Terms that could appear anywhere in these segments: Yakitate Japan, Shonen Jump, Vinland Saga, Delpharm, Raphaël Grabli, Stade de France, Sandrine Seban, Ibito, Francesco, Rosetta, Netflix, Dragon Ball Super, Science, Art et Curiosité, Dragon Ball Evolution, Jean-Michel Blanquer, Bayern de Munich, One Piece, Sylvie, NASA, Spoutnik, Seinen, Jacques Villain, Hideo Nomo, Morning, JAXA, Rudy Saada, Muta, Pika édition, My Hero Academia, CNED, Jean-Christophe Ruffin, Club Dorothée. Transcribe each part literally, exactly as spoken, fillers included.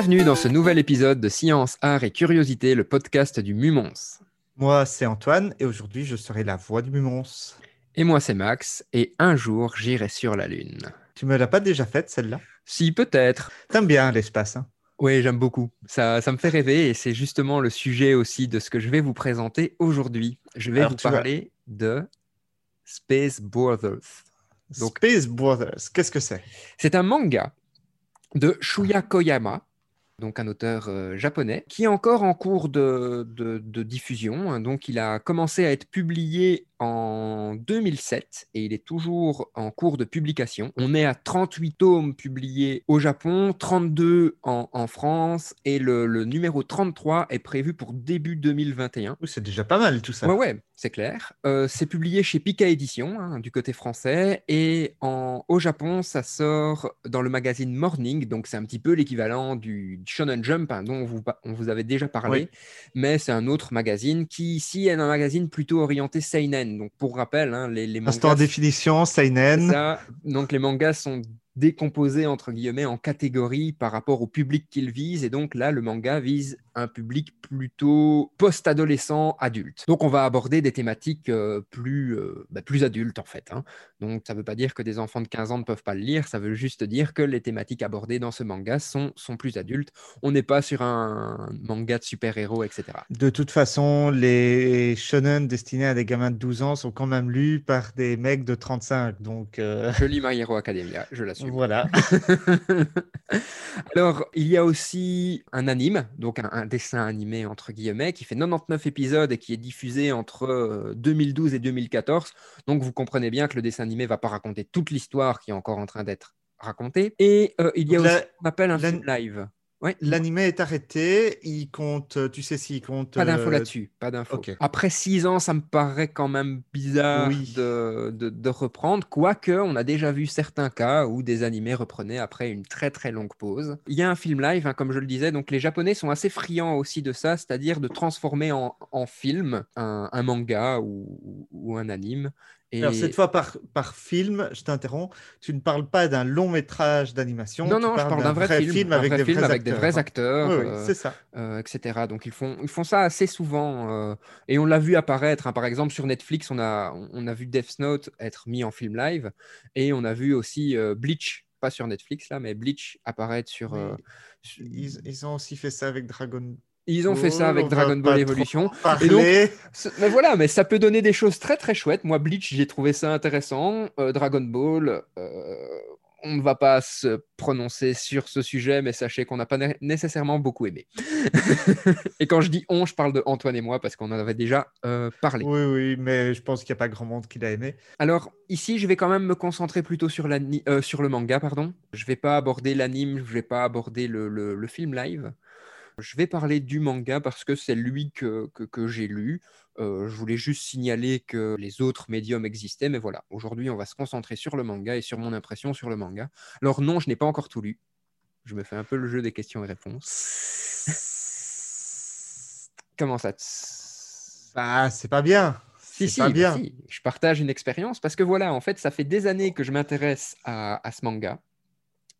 Bienvenue dans ce nouvel épisode de Science, Art et Curiosité, le podcast du MUMONS. Moi, c'est Antoine et aujourd'hui, je serai la voix du MUMONS. Et moi, c'est Max et un jour, j'irai sur la Lune. Tu me l'as pas déjà faite, celle-là? Si, peut-être. T'aimes bien l'espace, hein? Oui, j'aime beaucoup. Ça, ça me fait rêver et c'est justement le sujet aussi de ce que je vais vous présenter aujourd'hui. Je vais Alors, vous parler vas... de Space Brothers. Donc, Space Brothers, qu'est-ce que c'est? C'est un manga de Shuya Koyama, donc un auteur euh, japonais, qui est encore en cours de, de, de diffusion. Donc, il a commencé à être publié en deux mille sept et il est toujours en cours de publication. On est à trente-huit tomes publiés au Japon, trente-deux en, en France et le, le numéro trente-trois est prévu pour début deux mille vingt et un. C'est déjà pas mal tout ça. Ouais, ouais, c'est clair. Euh, c'est publié chez Pika édition, hein, du côté français, et en, au Japon, ça sort dans le magazine Morning, donc c'est un petit peu l'équivalent du Shonen Jump, hein, dont on vous, on vous avait déjà parlé, oui. Mais c'est un autre magazine qui ici est un magazine plutôt orienté Seinen. Donc, pour rappel, hein, les, les mangas... Instant définition, Seinen. Ça, donc, les mangas sont décomposés, entre guillemets, en catégories par rapport au public qu'ils visent. Et donc, là, le manga vise un public plutôt post-adolescent, adulte. Donc, on va aborder des thématiques euh, plus, euh, bah, plus adultes, en fait. Hein. Donc, ça ne veut pas dire que des enfants de quinze ans ne peuvent pas le lire. Ça veut juste dire que les thématiques abordées dans ce manga sont, sont plus adultes. On n'est pas sur un manga de super-héros, et cetera. De toute façon, les shonen destinés à des gamins de douze ans sont quand même lus par des mecs de trente-cinq. Donc, euh... je lis My Hero Academia, je l'assume. Voilà. Alors, il y a aussi un anime, donc un, un un dessin animé entre guillemets qui fait quatre-vingt-dix-neuf épisodes et qui est diffusé entre deux mille douze et deux mille quatorze. Donc vous comprenez bien que le dessin animé va pas raconter toute l'histoire qui est encore en train d'être racontée. Et euh, il y a donc aussi la... ce qu'on appelle un la... film live. Ouais. L'animé est arrêté, il compte, tu sais s'il compte... Pas d'infos euh... là-dessus, pas d'infos. Okay. Après six ans, ça me paraît quand même bizarre oui. de, de, de reprendre, quoique on a déjà vu certains cas où des animés reprenaient après une très très longue pause. Il y a un film live, hein, comme je le disais, donc les Japonais sont assez friands aussi de ça, c'est-à-dire de transformer en, en film un, un manga ou, ou un anime. Et... Alors cette fois par, par film, je t'interromps, tu ne parles pas d'un long métrage d'animation. Non, non, je parle d'un, d'un vrai, vrai film, film, avec, vrai des, film vrais avec des vrais acteurs, oui, oui, euh, c'est ça. Euh, et cetera. Donc ils font, ils font ça assez souvent euh, et on l'a vu apparaître. Hein, par exemple sur Netflix, on a, on a vu Death Note être mis en film live et on a vu aussi euh, Bleach, pas sur Netflix là, mais Bleach apparaître sur... Oui. Euh, sur... Ils, ils ont aussi fait ça avec Dragon Ils ont oh, fait ça avec Dragon Ball Evolution. Et donc, mais voilà, mais ça peut donner des choses très très chouettes. Moi, Bleach, j'ai trouvé ça intéressant. Euh, Dragon Ball, euh, on ne va pas se prononcer sur ce sujet, mais sachez qu'on n'a pas n- nécessairement beaucoup aimé. Et quand je dis on, je parle de Antoine et moi parce qu'on en avait déjà euh, parlé. Oui, oui, mais je pense qu'il n'y a pas grand monde qui l'a aimé. Alors ici, je vais quand même me concentrer plutôt sur, euh, sur le manga, pardon. Je ne vais pas aborder l'anime, je ne vais pas aborder le, le, le film live. Je vais parler du manga parce que c'est lui que, que, que j'ai lu. Euh, je voulais juste signaler que les autres médiums existaient, mais voilà. Aujourd'hui, on va se concentrer sur le manga et sur mon impression sur le manga. Alors non, je n'ai pas encore tout lu. Je me fais un peu le jeu des questions et réponses. Comment ça t- Ah, c'est pas bien. Si, si, pas bien. si, je partage une expérience parce que voilà, en fait, ça fait des années que je m'intéresse à, à ce manga.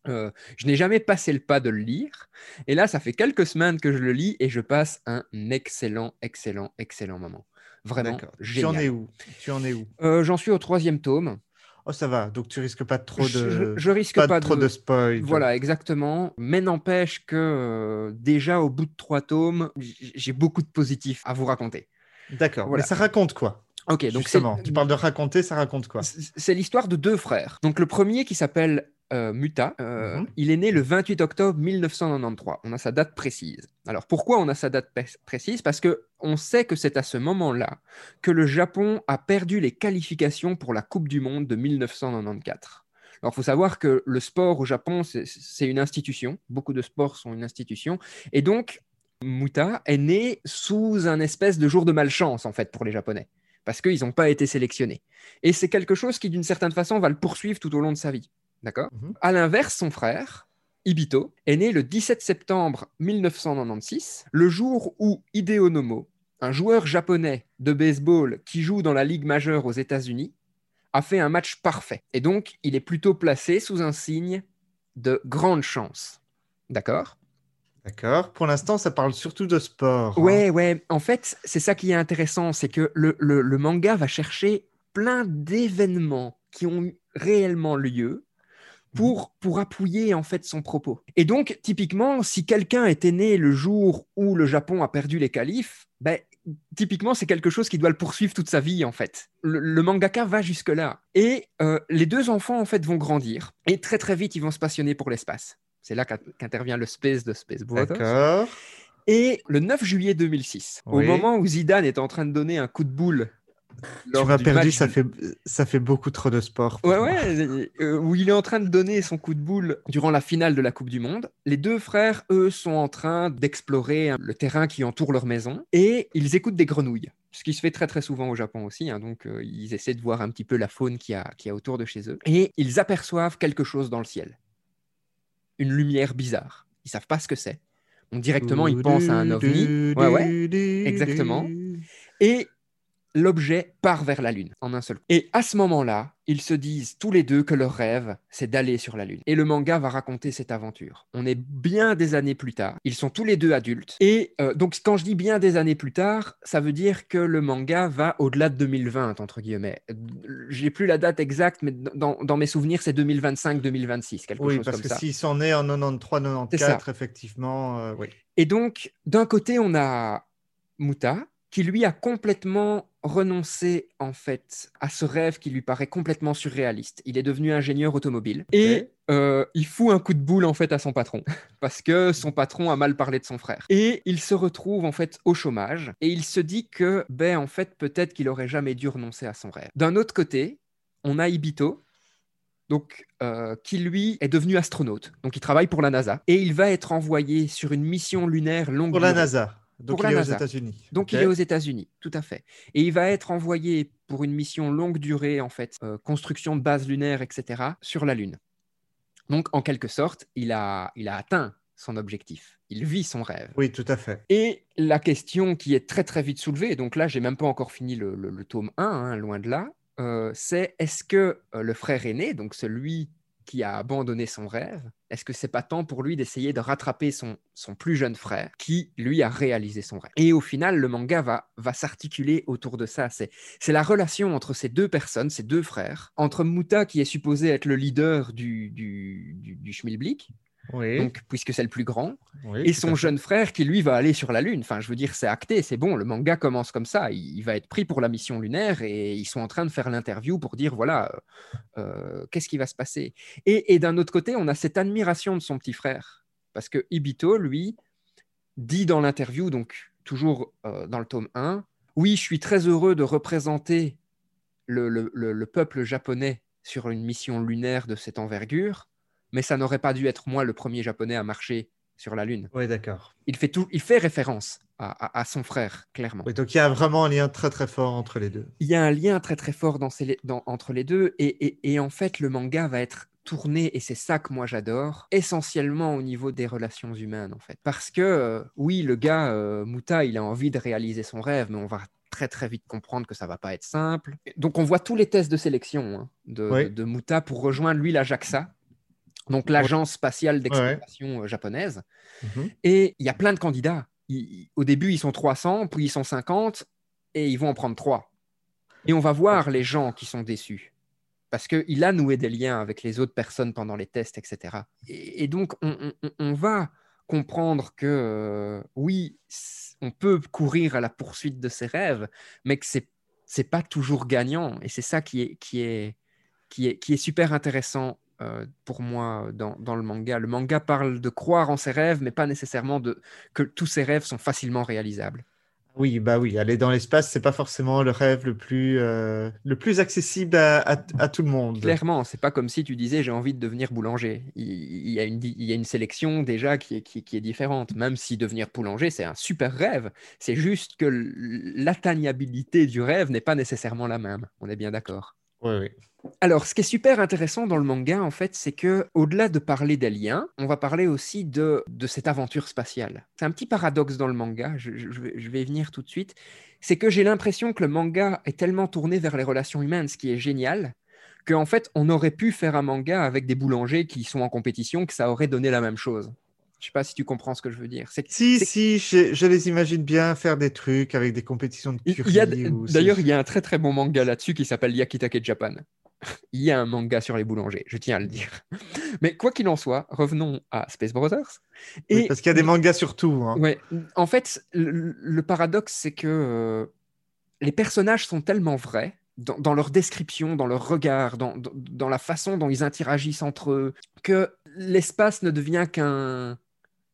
Euh, je n'ai jamais passé le pas de le lire et là ça fait quelques semaines que je le lis et je passe un excellent excellent excellent moment, vraiment D'accord. génial. Tu en es où, tu en es où euh, j'en suis au troisième tome. Oh ça va, donc tu risques pas de trop de je, je risque pas, pas de trop de spoil. Voilà exactement, mais n'empêche que euh, déjà au bout de trois tomes j'ai beaucoup de positifs à vous raconter. D'accord, voilà. Mais ça raconte quoi? Ok, donc justement, c'est... tu parles de raconter, ça raconte quoi? C'est l'histoire de deux frères, donc le premier qui s'appelle Euh, Muta, euh, mm-hmm. il est né le vingt-huit octobre mille neuf cent quatre-vingt-treize. On a sa date précise. Alors pourquoi on a sa date p- précise? Parce qu'on sait que c'est à ce moment-là que le Japon a perdu les qualifications pour la Coupe du Monde de mille neuf cent quatre-vingt-quatorze. Alors il faut savoir que le sport au Japon, c'est, c'est une institution. Beaucoup de sports sont une institution. Et donc, Muta est né sous un espèce de jour de malchance, en fait, pour les Japonais. Parce qu'ils n'ont pas été sélectionnés. Et c'est quelque chose qui, d'une certaine façon, va le poursuivre tout au long de sa vie. D'accord. Mmh. À l'inverse, son frère, Ibito, est né le dix-sept septembre mille neuf cent quatre-vingt-seize, le jour où Hideo Nomo, un joueur japonais de baseball qui joue dans la Ligue majeure aux États-Unis, a fait un match parfait. Et donc, il est plutôt placé sous un signe de grande chance. D'accord. D'accord. Pour l'instant, ça parle surtout de sport. Ouais, hein. ouais. En fait, c'est ça qui est intéressant, c'est que le, le, le manga va chercher plein d'événements qui ont réellement lieu pour, pour appuyer en fait son propos. Et donc, typiquement, si quelqu'un était né le jour où le Japon a perdu les qualifs, ben, typiquement, c'est quelque chose qui doit le poursuivre toute sa vie, en fait. Le, le mangaka va jusque-là. Et euh, les deux enfants, en fait, vont grandir. Et très, très vite, ils vont se passionner pour l'espace. C'est là qu'intervient le space de Space Brothers. D'accord. Et le neuf juillet deux mille six, oui. au moment où Zidane est en train de donner un coup de boule... Tu m'as perdu, match... ça, fait, ça fait beaucoup trop de sport. Ouais, moi. ouais, euh, où il est en train de donner son coup de boule durant la finale de la Coupe du Monde. Les deux frères, eux, sont en train d'explorer le terrain qui entoure leur maison et ils écoutent des grenouilles, ce qui se fait très très souvent au Japon aussi. Hein, donc, euh, ils essaient de voir un petit peu la faune qu'il y a, qu'il y a autour de chez eux. Et ils aperçoivent quelque chose dans le ciel. Une lumière bizarre. Ils ne savent pas ce que c'est. Donc, directement, ils pensent à un ovni. Ouais, ouais, exactement. Et... l'objet part vers la Lune, en un seul coup. Et à ce moment-là, ils se disent tous les deux que leur rêve, c'est d'aller sur la Lune. Et le manga va raconter cette aventure. On est bien des années plus tard. Ils sont tous les deux adultes. Et euh, donc, quand je dis bien des années plus tard, ça veut dire que le manga va au-delà de deux mille vingt, entre guillemets. J'ai plus la date exacte, mais dans, dans mes souvenirs, c'est deux mille vingt-cinq deux mille vingt-six, quelque oui, chose comme ça. Oui, parce que s'ils sont nés en quatre-vingt-treize quatre-vingt-quatorze, effectivement... Euh, oui. Et donc, d'un côté, on a Muta, qui lui a complètement renoncé en fait à ce rêve qui lui paraît complètement surréaliste. Il est devenu ingénieur automobile et euh, il fout un coup de boule en fait à son patron parce que son patron a mal parlé de son frère. Et il se retrouve en fait au chômage et il se dit que ben en fait peut-être qu'il aurait jamais dû renoncer à son rêve. D'un autre côté, on a Ibito. Donc, euh, qui lui est devenu astronaute. Donc, il travaille pour la NASA et il va être envoyé sur une mission lunaire longue durée. Pour la NASA. Donc, pour il la est NASA. aux États-Unis. Donc, okay. il est aux États-Unis, tout à fait. Et il va être envoyé pour une mission longue durée, en fait, euh, construction de bases lunaires, et cetera, sur la Lune. Donc, en quelque sorte, il a, il a atteint son objectif. Il vit son rêve. Oui, tout à fait. Et la question qui est très, très vite soulevée, donc là, je n'ai même pas encore fini le, le, le tome un, hein, loin de là, euh, c'est est-ce que euh, le frère aîné, donc celui qui a abandonné son rêve, est-ce que c'est pas temps pour lui d'essayer de rattraper son, son plus jeune frère qui, lui, a réalisé son rêve? Et au final, le manga va, va s'articuler autour de ça. C'est, c'est la relation entre ces deux personnes, ces deux frères, entre Muta, qui est supposé être le leader du, du, du, du Schmilblick, oui. donc, puisque c'est le plus grand, oui, et son jeune frère qui, lui, va aller sur la Lune. Enfin, je veux dire, c'est acté, c'est bon, le manga commence comme ça. Il, il va être pris pour la mission lunaire et ils sont en train de faire l'interview pour dire, voilà, euh, euh, qu'est-ce qui va se passer? Et, et d'un autre côté, on a cette admiration de son petit frère, parce que Ibito, lui, dit dans l'interview, donc toujours euh, dans le tome un, « Oui, je suis très heureux de représenter le, le, le, le peuple japonais sur une mission lunaire de cette envergure. » mais ça n'aurait pas dû être moi le premier japonais à marcher sur la Lune. Oui, d'accord. Il fait, tout, il fait référence à, à, à son frère, clairement. Oui, donc il y a vraiment un lien très très fort entre les deux. Il y a un lien très très fort dans ces, dans, entre les deux, et, et, et en fait le manga va être tourné, et c'est ça que moi j'adore, essentiellement au niveau des relations humaines en fait. Parce que, euh, oui, le gars, euh, Muta, il a envie de réaliser son rêve, mais on va très très vite comprendre que ça va pas être simple. Donc on voit tous les tests de sélection hein, de, oui. de, de Muta pour rejoindre lui la JAXA, donc l'agence spatiale d'exploration ouais. japonaise. Mmh. Et il y a plein de candidats. Ils, au début, ils sont trois cents, puis ils sont cinquante, et ils vont en prendre trois. Et on va voir ouais. les gens qui sont déçus, parce qu'il a noué des liens avec les autres personnes pendant les tests, et cetera. Et, et donc, on, on, on va comprendre que, euh, oui, on peut courir à la poursuite de ses rêves, mais que c'est, c'est pas toujours gagnant. Et c'est ça qui est, qui est, qui est, qui est super intéressant Euh, pour moi, dans, dans le manga. Le manga parle de croire en ses rêves, mais pas nécessairement de, que tous ses rêves sont facilement réalisables. Oui, bah oui, aller dans l'espace, c'est pas forcément le rêve le plus, euh, le plus accessible à, à, à tout le monde. Clairement, c'est pas comme si tu disais j'ai envie de devenir boulanger. Il, il, y, a une, il y a une sélection déjà qui est, qui, qui est différente, même si devenir boulanger, c'est un super rêve. C'est juste que l'atteignabilité du rêve n'est pas nécessairement la même. On est bien d'accord. Oui, oui. Alors, ce qui est super intéressant dans le manga, en fait, c'est qu'au-delà de parler des liens, on va parler aussi de, de cette aventure spatiale. C'est un petit paradoxe dans le manga, je, je, je vais y venir tout de suite. C'est que j'ai l'impression que le manga est tellement tourné vers les relations humaines, ce qui est génial, qu'en fait, on aurait pu faire un manga avec des boulangers qui sont en compétition, que ça aurait donné la même chose. Je sais pas si tu comprends ce que je veux dire. C'est, si, c'est... si, je, je les imagine bien faire des trucs avec des compétitions de curry. Il y a, ou d'ailleurs, il y a un très très bon manga là-dessus qui s'appelle Yakitate Japan. Il y a un manga sur les boulangers, je tiens à le dire. Mais quoi qu'il en soit, revenons à Space Brothers. Et oui, parce qu'il y a des mangas sur tout. Hein. Ouais, en fait, le, le paradoxe, c'est que euh, les personnages sont tellement vrais dans, dans leur description, dans leur regard, dans, dans, dans la façon dont ils interagissent entre eux, que l'espace ne devient qu'un...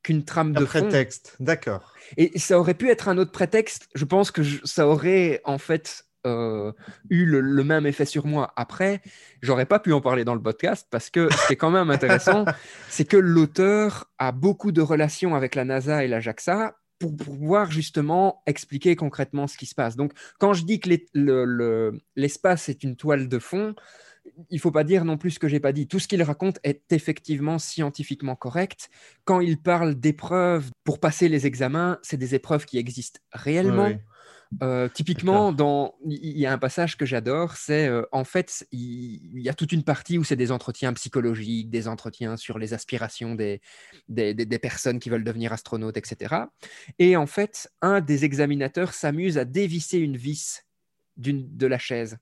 qu'une trame de fond. Un prétexte, d'accord. Et ça aurait pu être un autre prétexte. Je pense que je, ça aurait en fait euh, eu le, le même effet sur moi. Après, j'aurais pas pu en parler dans le podcast parce que ce qui est quand même intéressant, c'est que l'auteur a beaucoup de relations avec la NASA et la JAXA pour pouvoir justement expliquer concrètement ce qui se passe. Donc, quand je dis que les, le, le, l'espace est une toile de fond, il ne faut pas dire non plus ce que je n'ai pas dit. Tout ce qu'il raconte est effectivement scientifiquement correct. Quand il parle d'épreuves pour passer les examens, c'est des épreuves qui existent réellement. Oui. Euh, typiquement, dans, il y a un passage que j'adore, c'est euh, en fait, il y a toute une partie où c'est des entretiens psychologiques, des entretiens sur les aspirations des, des, des, des personnes qui veulent devenir astronautes, et cetera. Et en fait, un des examinateurs s'amuse à dévisser une vis d'une, de la chaise.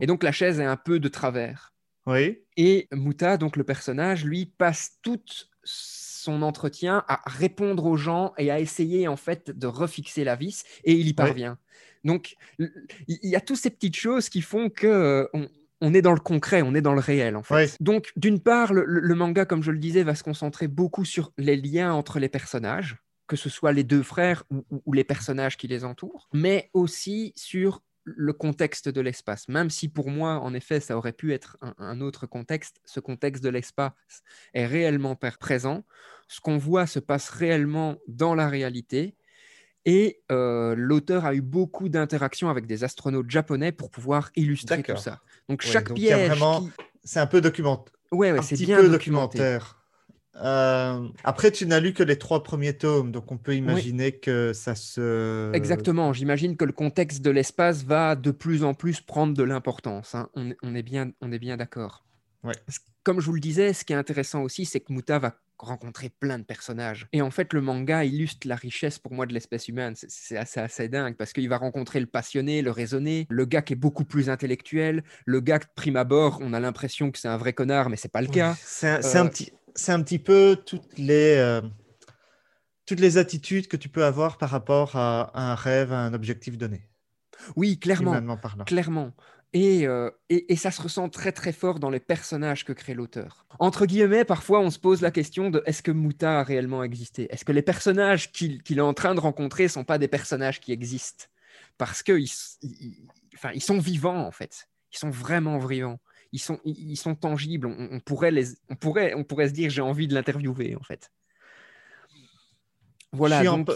Et donc, la chaise est un peu de travers. Oui. Et Muta, donc le personnage, lui, passe tout son entretien à répondre aux gens et à essayer, en fait, de refixer la vis. Et il y parvient. Oui. Donc, il y a toutes ces petites choses qui font qu'on euh, on est dans le concret, on est dans le réel, en fait. Oui. Donc, d'une part, le, le manga, comme je le disais, va se concentrer beaucoup sur les liens entre les personnages, que ce soit les deux frères ou, ou, ou les personnages qui les entourent, mais aussi sur le contexte de l'espace, même si pour moi, en effet, ça aurait pu être un, un autre contexte, ce contexte de l'espace est réellement présent, ce qu'on voit se passe réellement dans la réalité, et euh, l'auteur a eu beaucoup d'interactions avec des astronautes japonais pour pouvoir illustrer D'accord. tout ça. Donc ouais, chaque donc piège... Vraiment... Qui... C'est un peu document... ouais, ouais, un c'est petit bien peu documenté. Documentaire. Euh, après, tu n'as lu que les trois premiers tomes, donc on peut imaginer oui. que ça se... Exactement, j'imagine que le contexte de l'espace va de plus en plus prendre de l'importance, hein. on, on est bien, on est bien d'accord. Ouais. Comme je vous le disais, ce qui est intéressant aussi, c'est que Muta va rencontrer plein de personnages. Et en fait, le manga illustre la richesse pour moi de l'espèce humaine. C'est, c'est assez, assez dingue parce qu'il va rencontrer le passionné, le raisonné, le gars qui est beaucoup plus intellectuel, le gars que, prime abord, on a l'impression que c'est un vrai connard, mais c'est pas le oui. cas. C'est un, euh, c'est un petit... C'est un petit peu toutes les, euh, toutes les attitudes que tu peux avoir par rapport à, à un rêve, à un objectif donné. Oui, clairement. clairement. Et, euh, et, et ça se ressent très très fort dans les personnages que crée l'auteur. Entre guillemets, parfois on se pose la question de est-ce que Muta a réellement existé ? Est-ce que les personnages qu'il, qu'il est en train de rencontrer ne sont pas des personnages qui existent ? Parce qu'ils ils, enfin, ils sont vivants en fait. Ils sont vraiment vivants. Ils sont, ils sont tangibles. On, on, pourrait les, on, pourrait, on pourrait se dire j'ai envie de l'interviewer en fait. Voilà. Je suis, donc... en,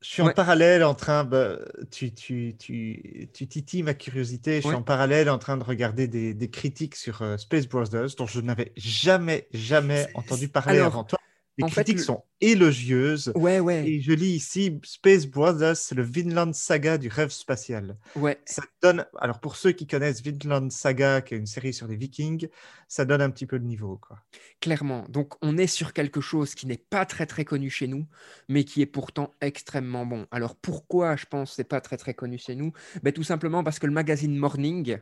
je suis ouais. en parallèle en train. Bah, tu, tu, tu, tu titilles ma curiosité. Je ouais. suis en parallèle en train de regarder des, des critiques sur euh, Space Brothers dont je n'avais jamais, jamais c'est, entendu parler alors, avant toi. Les critiques fait, sont élogieuses. Ouais, ouais. Et je lis ici Space Brothers, c'est le Vinland Saga du rêve spatial. Ouais. Ça donne. Alors pour ceux qui connaissent Vinland Saga, qui est une série sur les Vikings, ça donne un petit peu le niveau, quoi. Clairement. Donc on est sur quelque chose qui n'est pas très très connu chez nous, mais qui est pourtant extrêmement bon. Alors pourquoi je pense que c'est pas très très connu chez nous ? Ben tout simplement parce que le magazine Morning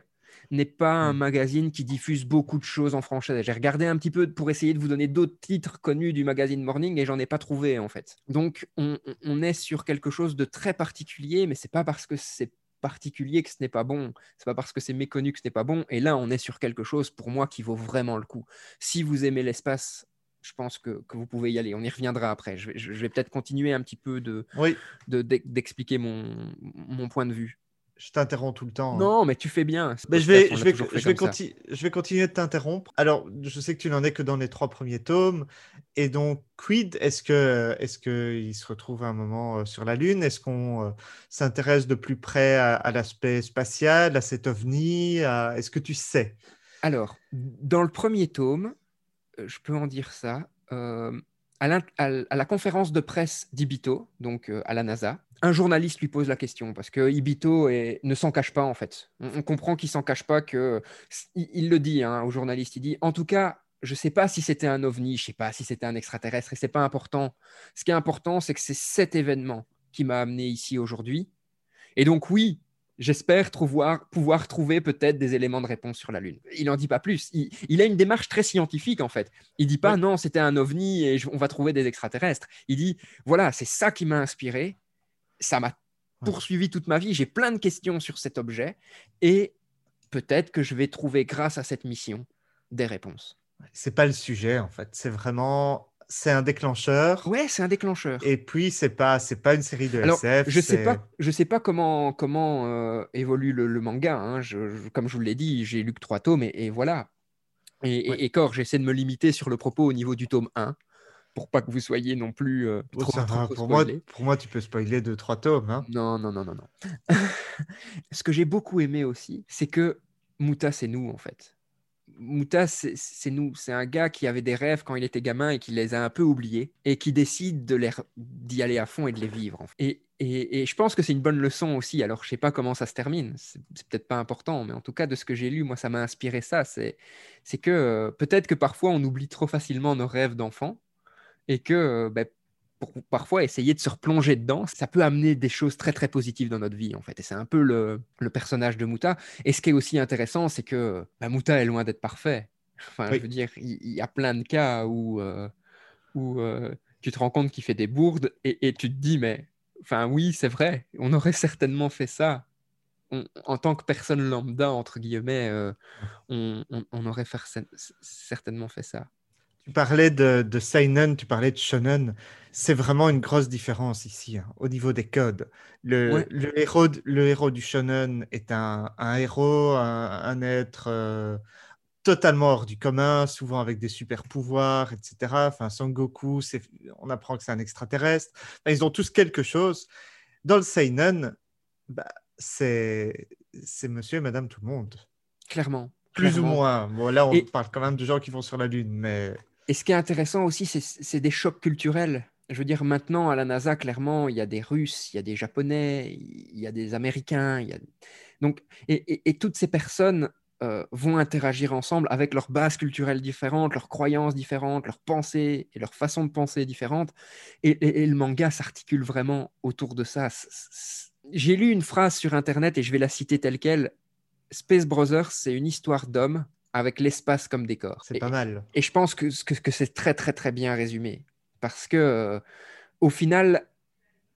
n'est pas un magazine qui diffuse beaucoup de choses en français. J'ai regardé un petit peu pour essayer de vous donner d'autres titres connus du magazine Morning et j'en ai pas trouvé en fait. Donc on, on est sur quelque chose de très particulier, mais c'est pas parce que c'est particulier que ce n'est pas bon, c'est pas parce que c'est méconnu que ce n'est pas bon. Et là on est sur quelque chose pour moi qui vaut vraiment le coup. Si vous aimez l'espace, je pense que, que vous pouvez y aller. On y reviendra après. Je vais, je vais peut-être continuer un petit peu de, oui. de, d'expliquer mon, mon point de vue. Je t'interromps tout le temps. Non, mais tu fais bien. Mais je, vais, je, vais, je, vais conti- je vais continuer de t'interrompre. Alors, je sais que tu n'en es que dans les trois premiers tomes. Et donc, quid ? Est-ce que, est-ce qu'il se retrouve à un moment sur la Lune ? Est-ce qu'on euh, s'intéresse de plus près à, à l'aspect spatial, à cet ovni à... Est-ce que tu sais ? Alors, dans le premier tome, je peux en dire ça, euh, à, l'in- à, l- à la conférence de presse d'Ibito, donc euh, à la NASA, un journaliste lui pose la question parce que Ibito est... ne s'en cache pas en fait. On, on comprend qu'il s'en cache pas que il, il le dit hein, au journaliste. Il dit en tout cas je sais pas si c'était un ovni, je sais pas si c'était un extraterrestre, et c'est pas important. Ce qui est important, c'est que c'est cet événement qui m'a amené ici aujourd'hui. Et donc oui, j'espère trouvoir, pouvoir trouver peut-être des éléments de réponse sur la Lune. Il n'en dit pas plus. Il, il a une démarche très scientifique, en fait. Il ne dit pas, ouais. non, c'était un ovni et je, on va trouver des extraterrestres. Il dit, voilà, c'est ça qui m'a inspiré. Ça m'a ouais. poursuivi toute ma vie. J'ai plein de questions sur cet objet. Et peut-être que je vais trouver, grâce à cette mission, des réponses. Ce n'est pas le sujet, en fait. C'est vraiment... C'est un déclencheur. Ouais, c'est un déclencheur. Et puis, c'est pas, c'est pas une série de Alors, S F. Je sais pas, je sais pas comment, comment euh, évolue le, le manga. Hein. Je, je, comme je vous l'ai dit, j'ai lu que trois tomes et, et voilà. Et, ouais. et, et corps, j'essaie de me limiter sur le propos au niveau du tome un pour pas que vous soyez non plus euh, trop, oh, trop, trop pour moi, pour moi, tu peux spoiler deux, trois tomes. Hein. Non, non, non, non, non. Ce que j'ai beaucoup aimé aussi, c'est que Muta, c'est nous, en fait. Muta, c'est, c'est nous. C'est un gars qui avait des rêves quand il était gamin et qui les a un peu oubliés et qui décide de les, d'y aller à fond et de les vivre. En fait. et, et, et je pense que c'est une bonne leçon aussi. Alors, je ne sais pas comment ça se termine. C'est, c'est peut-être pas important, mais en tout cas, de ce que j'ai lu, moi, ça m'a inspiré ça. C'est, c'est que euh, peut-être que parfois, on oublie trop facilement nos rêves d'enfant et que euh, bah, pour, parfois, essayer de se replonger dedans, ça peut amener des choses très, très positives dans notre vie, en fait. Et c'est un peu le, le personnage de Muta. Et ce qui est aussi intéressant, c'est que bah, Muta est loin d'être parfait. Enfin, oui. je veux dire, il, il y a plein de cas où, euh, où euh, tu te rends compte qu'il fait des bourdes et, et tu te dis, mais enfin, oui, c'est vrai, on aurait certainement fait ça. On, en tant que personne lambda, entre guillemets, euh, on, on, on aurait faire, certainement fait ça. Tu parlais de, de Seinen, tu parlais de Shonen. C'est vraiment une grosse différence ici, hein, au niveau des codes. Le, ouais. le, héros, le héros du Shonen est un, un héros, un, un être euh, totalement hors du commun, souvent avec des super pouvoirs, et cetera. Enfin, Son Goku, c'est, on apprend que c'est un extraterrestre. Enfin, ils ont tous quelque chose. Dans le Seinen, bah, c'est, c'est monsieur et madame tout le monde. Clairement. Plus Clairement. Ou moins. Bon, là, on et... parle quand même de gens qui vont sur la Lune, mais... Et ce qui est intéressant aussi, c'est, c'est des chocs culturels. Je veux dire, maintenant, à la NASA, clairement, il y a des Russes, il y a des Japonais, il y a des Américains. Il y a... Donc, et, et, et toutes ces personnes euh, vont interagir ensemble avec leurs bases culturelles différentes, leurs croyances différentes, leurs pensées et leurs façons de penser différentes. Et, et, et le manga s'articule vraiment autour de ça. J'ai lu une phrase sur Internet et je vais la citer telle qu'elle. « Space Brothers, c'est une histoire d'hommes avec l'espace comme décor. » C'est et, pas mal. Et je pense que, que, que c'est très, très, très bien résumé. Parce que, euh, au final,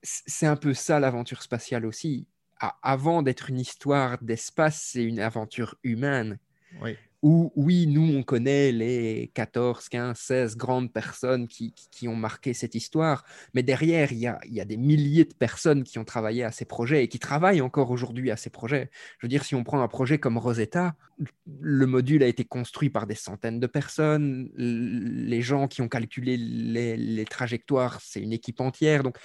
c'est un peu ça l'aventure spatiale aussi. À, avant d'être une histoire d'espace, c'est une aventure humaine. Oui. Où, oui, nous, on connaît les quatorze, quinze, seize grandes personnes qui, qui, qui ont marqué cette histoire. Mais derrière, il y a, il y a des milliers de personnes qui ont travaillé à ces projets et qui travaillent encore aujourd'hui à ces projets. Je veux dire, si on prend un projet comme Rosetta, le module a été construit par des centaines de personnes. Les gens qui ont calculé les, les trajectoires, c'est une équipe entière. Donc,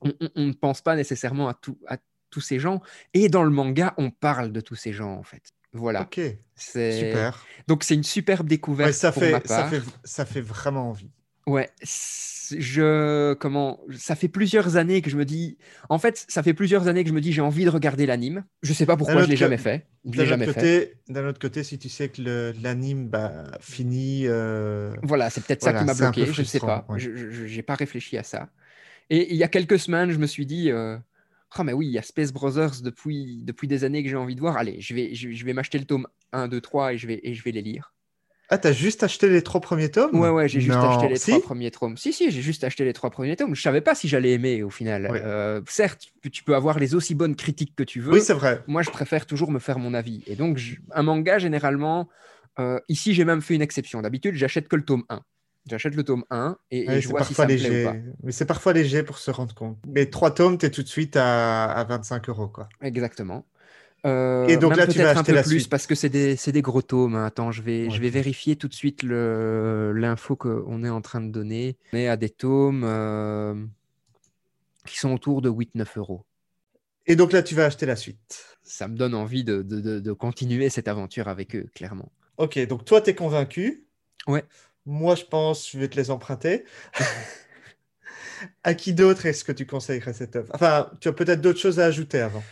on, on, on ne pense pas nécessairement à, tout, à tous ces gens. Et dans le manga, on parle de tous ces gens, en fait. Voilà. Ok. C'est... Super. Donc c'est une superbe découverte ouais, ça pour fait, ma part. Ça fait, ça fait vraiment envie. Ouais. Je comment Ça fait plusieurs années que je me dis. En fait, ça fait plusieurs années que je me dis j'ai envie de regarder l'anime. Je sais pas pourquoi je l'ai co... jamais fait. Je d'un l'ai jamais côté, fait. D'un autre côté, si tu sais que le, l'anime bah, finit. Euh... Voilà, c'est peut-être voilà, ça qui m'a bloqué. Je ne sais pas. Ouais. Je, je, j'ai pas réfléchi à ça. Et il y a quelques semaines, je me suis dit. Euh... « Ah oh, mais oui, il y a Space Brothers depuis, depuis des années que j'ai envie de voir. Allez, je vais, je, je vais m'acheter le tome un, deux, trois et je vais, et je vais les lire. » Ah, t'as juste acheté les trois premiers tomes ? Ouais, ouais, j'ai non. juste acheté les si trois premiers tomes. Si, si, j'ai juste acheté les trois premiers tomes. Je ne savais pas si j'allais aimer au final. Oui. Euh, certes, tu peux avoir les aussi bonnes critiques que tu veux. Oui, c'est vrai. Moi, je préfère toujours me faire mon avis. Et donc, je, un manga, généralement, euh, ici, j'ai même fait une exception. D'habitude, j'achète que le tome un. J'achète le tome un et, ouais, et je vois si ça me plaît ou pas. Mais c'est parfois léger pour se rendre compte. Mais trois tomes, tu es tout de suite à, à vingt-cinq euros. Quoi. Exactement. Euh, et donc là, tu vas acheter un peu la plus suite. Parce que c'est des, c'est des gros tomes. Hein. Attends, je vais, ouais. je vais vérifier tout de suite le, l'info qu'on est en train de donner. On est à des tomes euh, qui sont autour de huit neuf euros. Et donc là, tu vas acheter la suite. Ça me donne envie de, de, de, de continuer cette aventure avec eux, clairement. Ok, donc toi, tu es convaincu. Ouais. Moi, je pense que je vais te les emprunter. À qui d'autre est-ce que tu conseillerais cette œuvre ? Enfin, tu as peut-être d'autres choses à ajouter avant.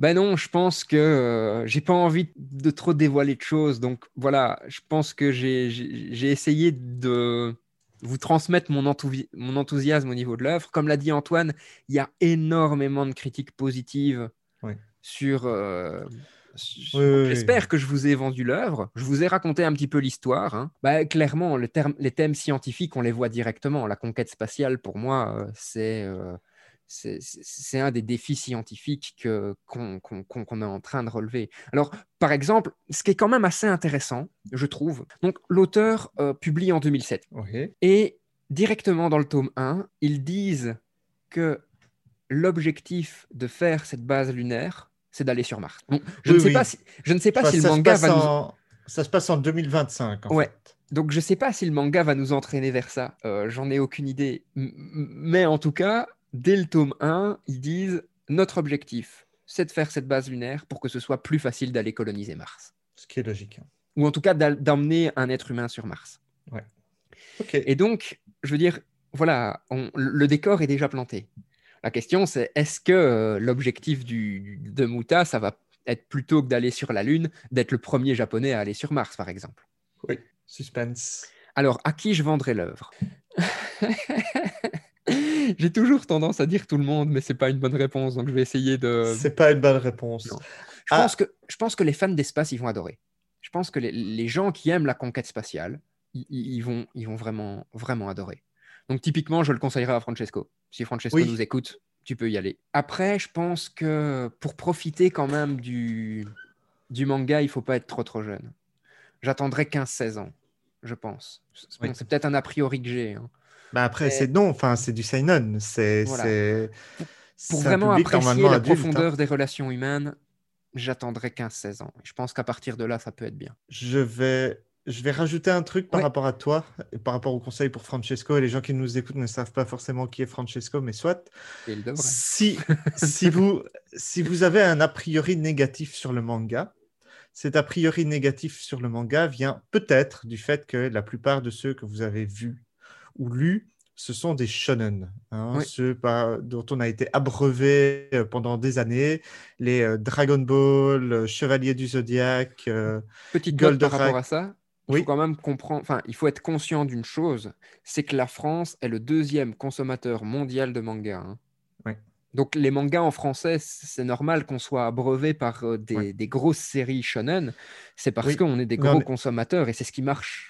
Ben non, je pense que euh, j'ai pas envie de trop dévoiler de choses. Donc voilà, je pense que j'ai, j'ai, j'ai essayé de vous transmettre mon, enthousi- mon enthousiasme au niveau de l'œuvre. Comme l'a dit Antoine, il y a énormément de critiques positives ouais. sur... Euh, sur oui, oui, j'espère oui. que je vous ai vendu l'œuvre. Je vous ai raconté un petit peu l'histoire. Hein. Bah, clairement, le terme, les thèmes scientifiques, on les voit directement. La conquête spatiale, pour moi, euh, c'est... Euh, C'est, c'est un des défis scientifiques que, qu'on, qu'on, qu'on est en train de relever. Alors, par exemple, ce qui est quand même assez intéressant, je trouve, donc l'auteur euh, publie en deux mille sept. Okay. Et directement dans le tome un, ils disent que l'objectif de faire cette base lunaire, c'est d'aller sur Mars. Donc, je, oui, ne sais oui. pas si, je ne sais pas enfin, si le manga va en... nous... Ça se passe en deux mille vingt-cinq, en ouais. fait. Donc, je ne sais pas si le manga va nous entraîner vers ça. Euh, j'en ai aucune idée. M- mais en tout cas... Dès le tome un, ils disent « Notre objectif, c'est de faire cette base lunaire pour que ce soit plus facile d'aller coloniser Mars. » Ce qui est logique. Ou en tout cas, d'emmener un être humain sur Mars. Ouais. Okay. Et donc, je veux dire, voilà, on, le décor est déjà planté. La question, c'est est-ce que euh, l'objectif du, de Muta, ça va être plutôt que d'aller sur la Lune, d'être le premier Japonais à aller sur Mars, par exemple? Oui, suspense. Alors, à qui je vendrai l'œuvre? J'ai toujours tendance à dire tout le monde, mais c'est pas une bonne réponse, donc je vais essayer de... C'est pas une bonne réponse. Je, ah. pense que, je pense que les fans d'espace, ils vont adorer. Je pense que les, les gens qui aiment la conquête spatiale, ils, ils, vont, ils vont vraiment, vraiment adorer. Donc typiquement, je le conseillerais à Francesco. Si Francesco oui. nous écoute, tu peux y aller. Après, je pense que pour profiter quand même du, du manga, il faut pas être trop trop jeune. J'attendrai quinze seize ans, je pense. Oui. Bon, c'est peut-être un a priori que j'ai, hein. Bah après, et... c'est non, enfin, c'est du seinen. C'est, voilà. c'est... Pour, pour c'est vraiment apprécier la adulte, profondeur hein. des relations humaines, j'attendrai quinze seize ans. Je pense qu'à partir de là, ça peut être bien. Je vais, je vais rajouter un truc par ouais. rapport à toi, et par rapport au conseil pour Francesco. Et les gens qui nous écoutent ne savent pas forcément qui est Francesco, mais soit. Il devrait. Si, si, vous, si vous avez un a priori négatif sur le manga, cet a priori négatif sur le manga vient peut-être du fait que la plupart de ceux que vous avez vus ou lus, ce sont des shonen, hein, oui. ceux par, dont on a été abreuvé pendant des années, les euh, Dragon Ball, euh, Chevalier du Zodiaque, euh, Petite Goldorak. Petite note par rapport à ça, il oui. faut quand même comprendre, enfin, il faut être conscient d'une chose, c'est que la France est le deuxième consommateur mondial de manga. Hein. Oui. Donc les mangas en français, c'est normal qu'on soit abreuvé par euh, des, oui. des grosses séries shonen, c'est parce oui. qu'on est des gros non, consommateurs et c'est ce qui marche.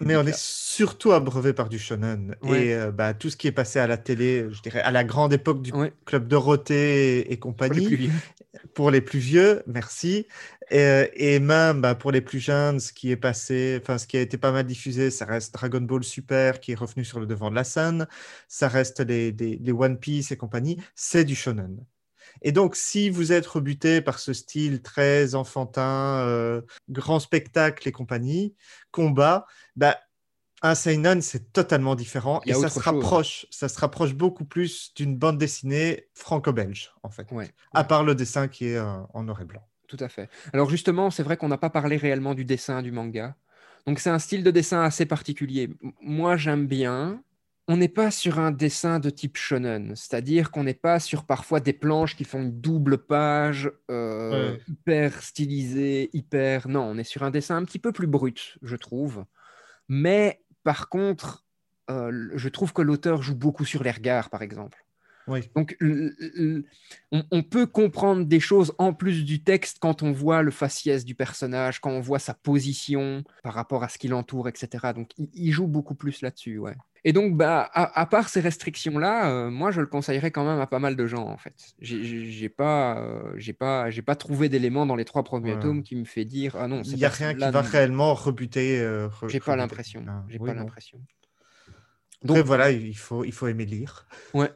Mais on est surtout abreuvé par du shonen ouais. et euh, bah, tout ce qui est passé à la télé, je dirais à la grande époque du ouais. Club Dorothée et, et compagnie, pour les plus vieux, pour les plus vieux merci, et, et même bah, pour les plus jeunes, ce qui est passé, enfin ce qui a été pas mal diffusé, ça reste Dragon Ball Super qui est revenu sur le devant de la scène, ça reste les, les, les One Piece et compagnie, c'est du shonen. Et donc, si vous êtes rebuté par ce style très enfantin, euh, grand spectacle et compagnie, combat, bah, un seinen, c'est totalement différent. Et ça se, rapproche, ça se rapproche beaucoup plus d'une bande dessinée franco-belge, en fait. Ouais, ouais. À part le dessin qui est euh, en noir et blanc. Tout à fait. Alors justement, c'est vrai qu'on n'a pas parlé réellement du dessin du manga. Donc, c'est un style de dessin assez particulier. Moi, j'aime bien... On n'est pas sur un dessin de type shonen, c'est-à-dire qu'on n'est pas sur parfois des planches qui font une double page, euh, ouais. hyper stylisée, hyper... Non, on est sur un dessin un petit peu plus brut, je trouve. Mais par contre, euh, je trouve que l'auteur joue beaucoup sur les regards, par exemple. Oui. Donc, l- l- on, on peut comprendre des choses en plus du texte quand on voit le faciès du personnage, quand on voit sa position par rapport à ce qui l'entoure, et cetera. Donc, il, il joue beaucoup plus là-dessus, ouais. Et donc, bah, à, à part ces restrictions-là, euh, moi, je le conseillerais quand même à pas mal de gens, en fait. J'ai, j'ai, j'ai pas, euh, j'ai pas, j'ai pas trouvé d'éléments dans les trois premiers ouais. tomes qui me fait dire ah non, c'est il y a rien qui va réellement rebuter. Euh, re- j'ai pas rebuter. l'impression. Ah, j'ai oui, pas non. l'impression. Donc après, voilà, il faut, il faut aimer lire. Ouais.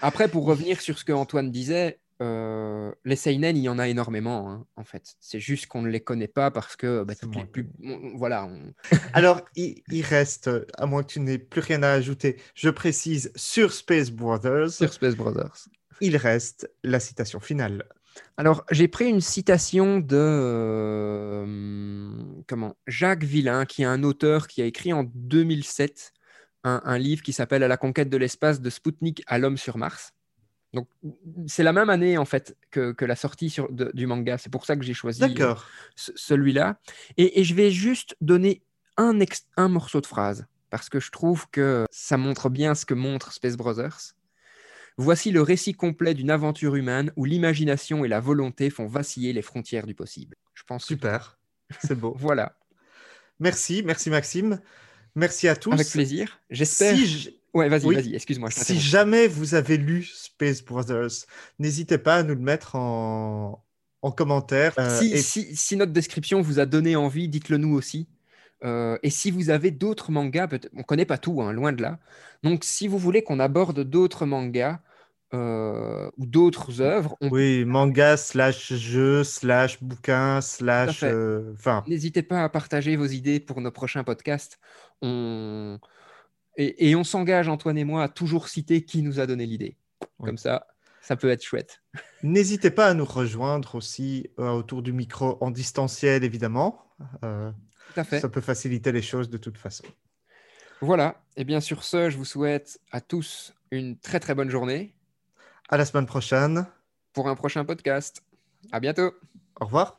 Après, pour revenir sur ce que Antoine disait, euh, les seinen, il y en a énormément, hein, en fait. C'est juste qu'on ne les connaît pas parce que, bah, bon. plus... voilà. On... Alors, il, il reste, à moins que tu n'aies plus rien à ajouter, je précise, sur Space Brothers. Sur Space Brothers. Il reste la citation finale. Alors, j'ai pris une citation de euh, comment Jacques Villain, qui est un auteur qui a écrit en deux mille sept. Un, un livre qui s'appelle « À la conquête de l'espace de Spoutnik à l'homme sur Mars ». Donc, c'est la même année, en fait, que, que la sortie sur, de, du manga. C'est pour ça que j'ai choisi euh, c- celui-là. Et, et je vais juste donner un, ex- un morceau de phrase, parce que je trouve que ça montre bien ce que montre Space Brothers. Voici le récit complet d'une aventure humaine où l'imagination et la volonté font vaciller les frontières du possible. Je pense super, que... c'est beau. Voilà. Merci, merci Maxime. Merci à tous. Avec plaisir. J'espère... Si je... Ouais, vas-y, oui. vas-y, excuse-moi. Je si jamais vous avez lu Space Brothers, n'hésitez pas à nous le mettre en, en commentaire. Euh, si, et... si, si notre description vous a donné envie, dites-le nous aussi. Euh, et si vous avez d'autres mangas, on ne connaît pas tout, hein, loin de là. Donc, si vous voulez qu'on aborde d'autres mangas euh, ou d'autres œuvres... On... Oui, manga slash jeu slash bouquin slash... Euh, n'hésitez pas à partager vos idées pour nos prochains podcasts. On... Et, et on s'engage, Antoine et moi, à toujours citer qui nous a donné l'idée. Oui. Comme ça, ça peut être chouette. N'hésitez pas à nous rejoindre aussi euh, autour du micro en distanciel, évidemment. Euh... Tout à fait. Ça peut faciliter les choses de toute façon. Voilà. Et bien sur ce, je vous souhaite à tous une très très bonne journée. À la semaine prochaine. Pour un prochain podcast. À bientôt. Au revoir.